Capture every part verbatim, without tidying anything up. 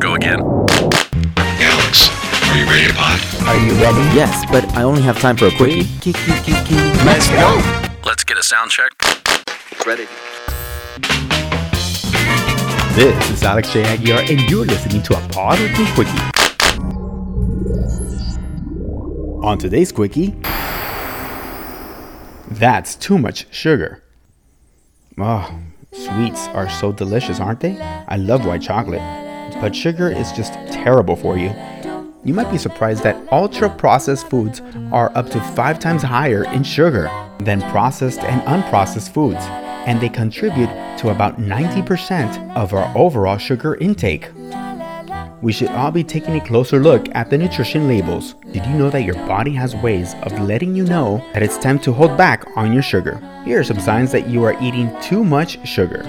Let's go again. Alex, are you ready to pod? Are you ready? Yes, but I only have time for a quickie. Let's go. Let's get a sound check. Ready. This is Alex J. Aguiar, and you're listening to a pod with me quickie. On today's quickie, that's too much sugar. Oh, sweets are so delicious, aren't they? I love white chocolate, but sugar is just terrible for you. You might be surprised that ultra-processed foods are up to five times higher in sugar than processed and unprocessed foods, and they contribute to about ninety percent of our overall sugar intake. We should all be taking a closer look at the nutrition labels. Did you know that your body has ways of letting you know that it's time to hold back on your sugar? Here are some signs that you are eating too much sugar.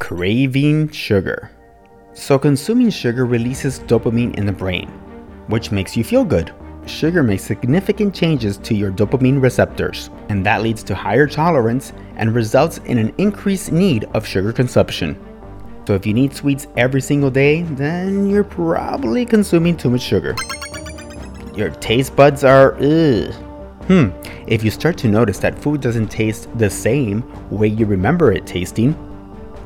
Craving sugar. So consuming sugar releases dopamine in the brain, which makes you feel good. Sugar makes significant changes to your dopamine receptors, and that leads to higher tolerance and results in an increased need of sugar consumption. So if you need sweets every single day, then you're probably consuming too much sugar. Your taste buds are ugh. Hmm, if you start to notice that food doesn't taste the same way you remember it tasting,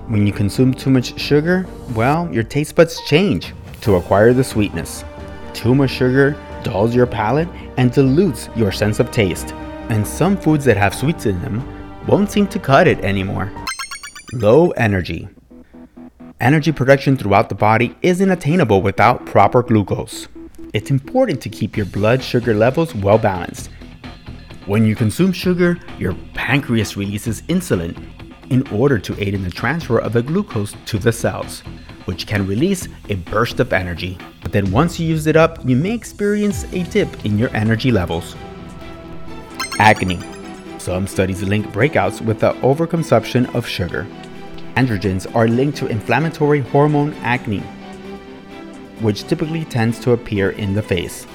when you consume too much sugar, well, your taste buds change to acquire the sweetness. Too much sugar dulls your palate and dilutes your sense of taste. And some foods that have sweets in them won't seem to cut it anymore. Low energy. Energy production throughout the body isn't attainable without proper glucose. It's important to keep your blood sugar levels well balanced. When you consume sugar, your pancreas releases insulin in order to aid in the transfer of the glucose to the cells, which can release a burst of energy. But then once you use it up, you may experience a dip in your energy levels. Acne. Some studies link breakouts with the overconsumption of sugar. Androgens are linked to inflammatory hormone acne, which typically tends to appear in the face,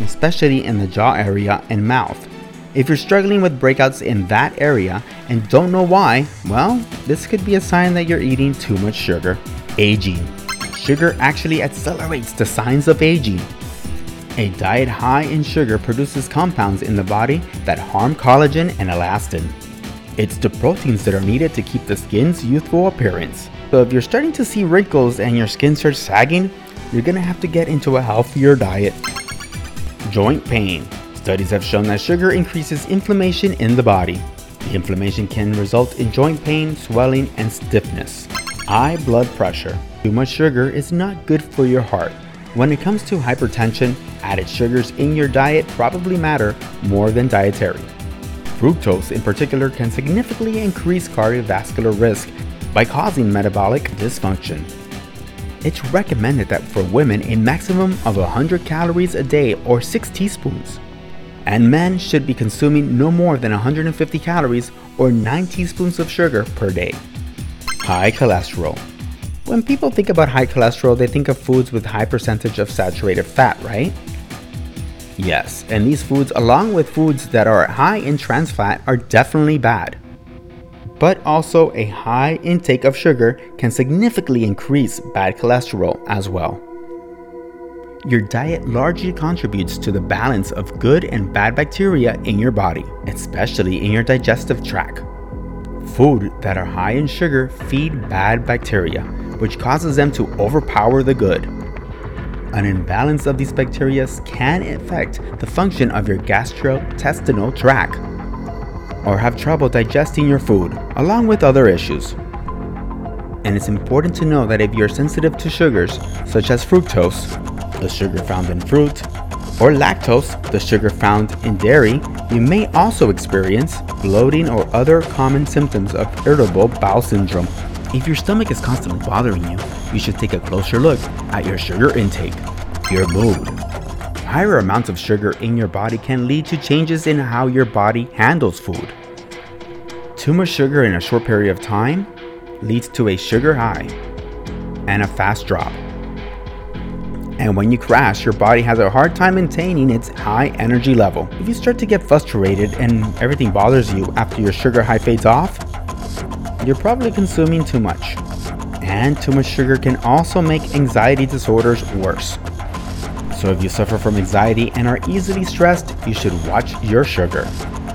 especially in the jaw area and mouth. If you're struggling with breakouts in that area and don't know why, well, this could be a sign that you're eating too much sugar. Aging. Sugar actually accelerates the signs of aging. A diet high in sugar produces compounds in the body that harm collagen and elastin. It's the proteins that are needed to keep the skin's youthful appearance. So if you're starting to see wrinkles and your skin starts sagging, you're gonna have to get into a healthier diet. Joint pain. Studies have shown that sugar increases inflammation in the body. The inflammation can result in joint pain, swelling, and stiffness. High blood pressure. Too much sugar is not good for your heart. When it comes to hypertension, added sugars in your diet probably matter more than dietary. Fructose in particular can significantly increase cardiovascular risk by causing metabolic dysfunction. It's recommended that for women, a maximum of one hundred calories a day or six teaspoons, and men should be consuming no more than one hundred fifty calories or nine teaspoons of sugar per day. High cholesterol. When people think about high cholesterol, they think of foods with high percentage of saturated fat, right? Yes, and these foods, along with foods that are high in trans fat, are definitely bad. But also a high intake of sugar can significantly increase bad cholesterol as well. Your diet largely contributes to the balance of good and bad bacteria in your body, especially in your digestive tract. Foods that are high in sugar feed bad bacteria, which causes them to overpower the good. An imbalance of these bacteria can affect the function of your gastrointestinal tract or have trouble digesting your food, along with other issues. And it's important to know that if you're sensitive to sugars, such as fructose, the sugar found in fruit, or lactose, the sugar found in dairy, you may also experience bloating or other common symptoms of irritable bowel syndrome. If your stomach is constantly bothering you, you should take a closer look at your sugar intake. Your mood. Higher amounts of sugar in your body can lead to changes in how your body handles food. Too much sugar in a short period of time leads to a sugar high and a fast drop. And when you crash, your body has a hard time maintaining its high energy level. If you start to get frustrated and everything bothers you after your sugar high fades off, you're probably consuming too much. and too much sugar can also make anxiety disorders worse. So if you suffer from anxiety and are easily stressed, you should watch your sugar.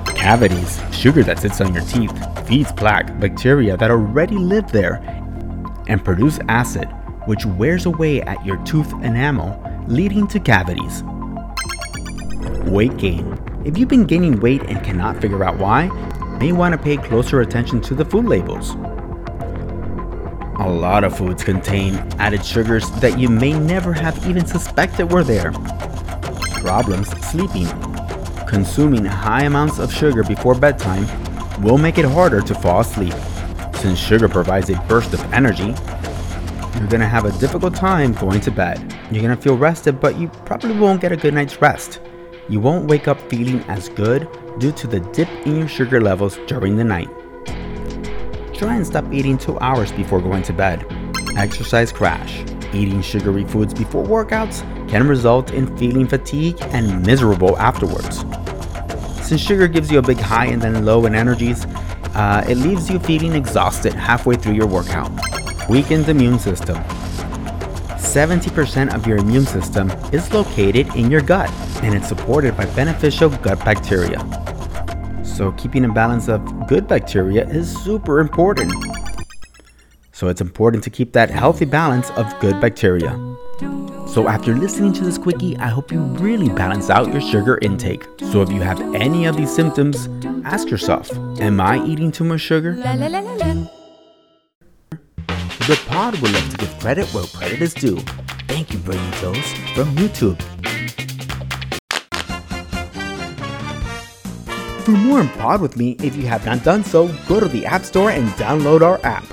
Cavities, sugar that sits on your teeth, feeds plaque, bacteria that already live there, and produce acid, which wears away at your tooth enamel, leading to cavities. Weight gain. If you've been gaining weight and cannot figure out why, you may want to pay closer attention to the food labels. A lot of foods contain added sugars that you may never have even suspected were there. Problems sleeping. Consuming high amounts of sugar before bedtime will make it harder to fall asleep. Since sugar provides a burst of energy, you're going to have a difficult time going to bed. You're going to feel rested, but you probably won't get a good night's rest. You won't wake up feeling as good due to the dip in your sugar levels during the night. Try and stop eating two hours before going to bed. Exercise crash. Eating sugary foods before workouts can result in feeling fatigued and miserable afterwards. Since sugar gives you a big high and then low in energies, uh, it leaves you feeling exhausted halfway through your workout. Weakened immune system. seventy percent of your immune system is located in your gut, and it's supported by beneficial gut bacteria. So keeping a balance of good bacteria is super important. So it's important to keep that healthy balance of good bacteria. So after listening to this quickie, I hope you really balance out your sugar intake. So if you have any of these symptoms, ask yourself, am I eating too much sugar? La, la, la, la, la. The pod would love to give credit where credit is due. Thank you, Brilliant Toes, from YouTube. For more on Pod With Me, if you have not done so, go to the App Store and download our app.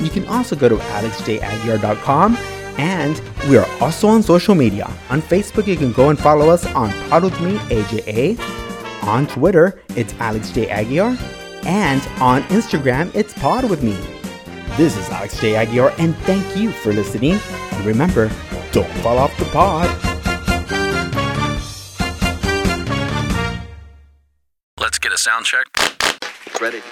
You can also go to alex j aguiar dot com, and we are also on social media. On Facebook, you can go and follow us on Pod With Me A J A. On Twitter, it's Alex J. Aguiar. And on Instagram, it's Pod With Me. This is Alex J. Aguiar, and thank you for listening. And remember, don't fall off the pod. Let's get a sound check. Ready.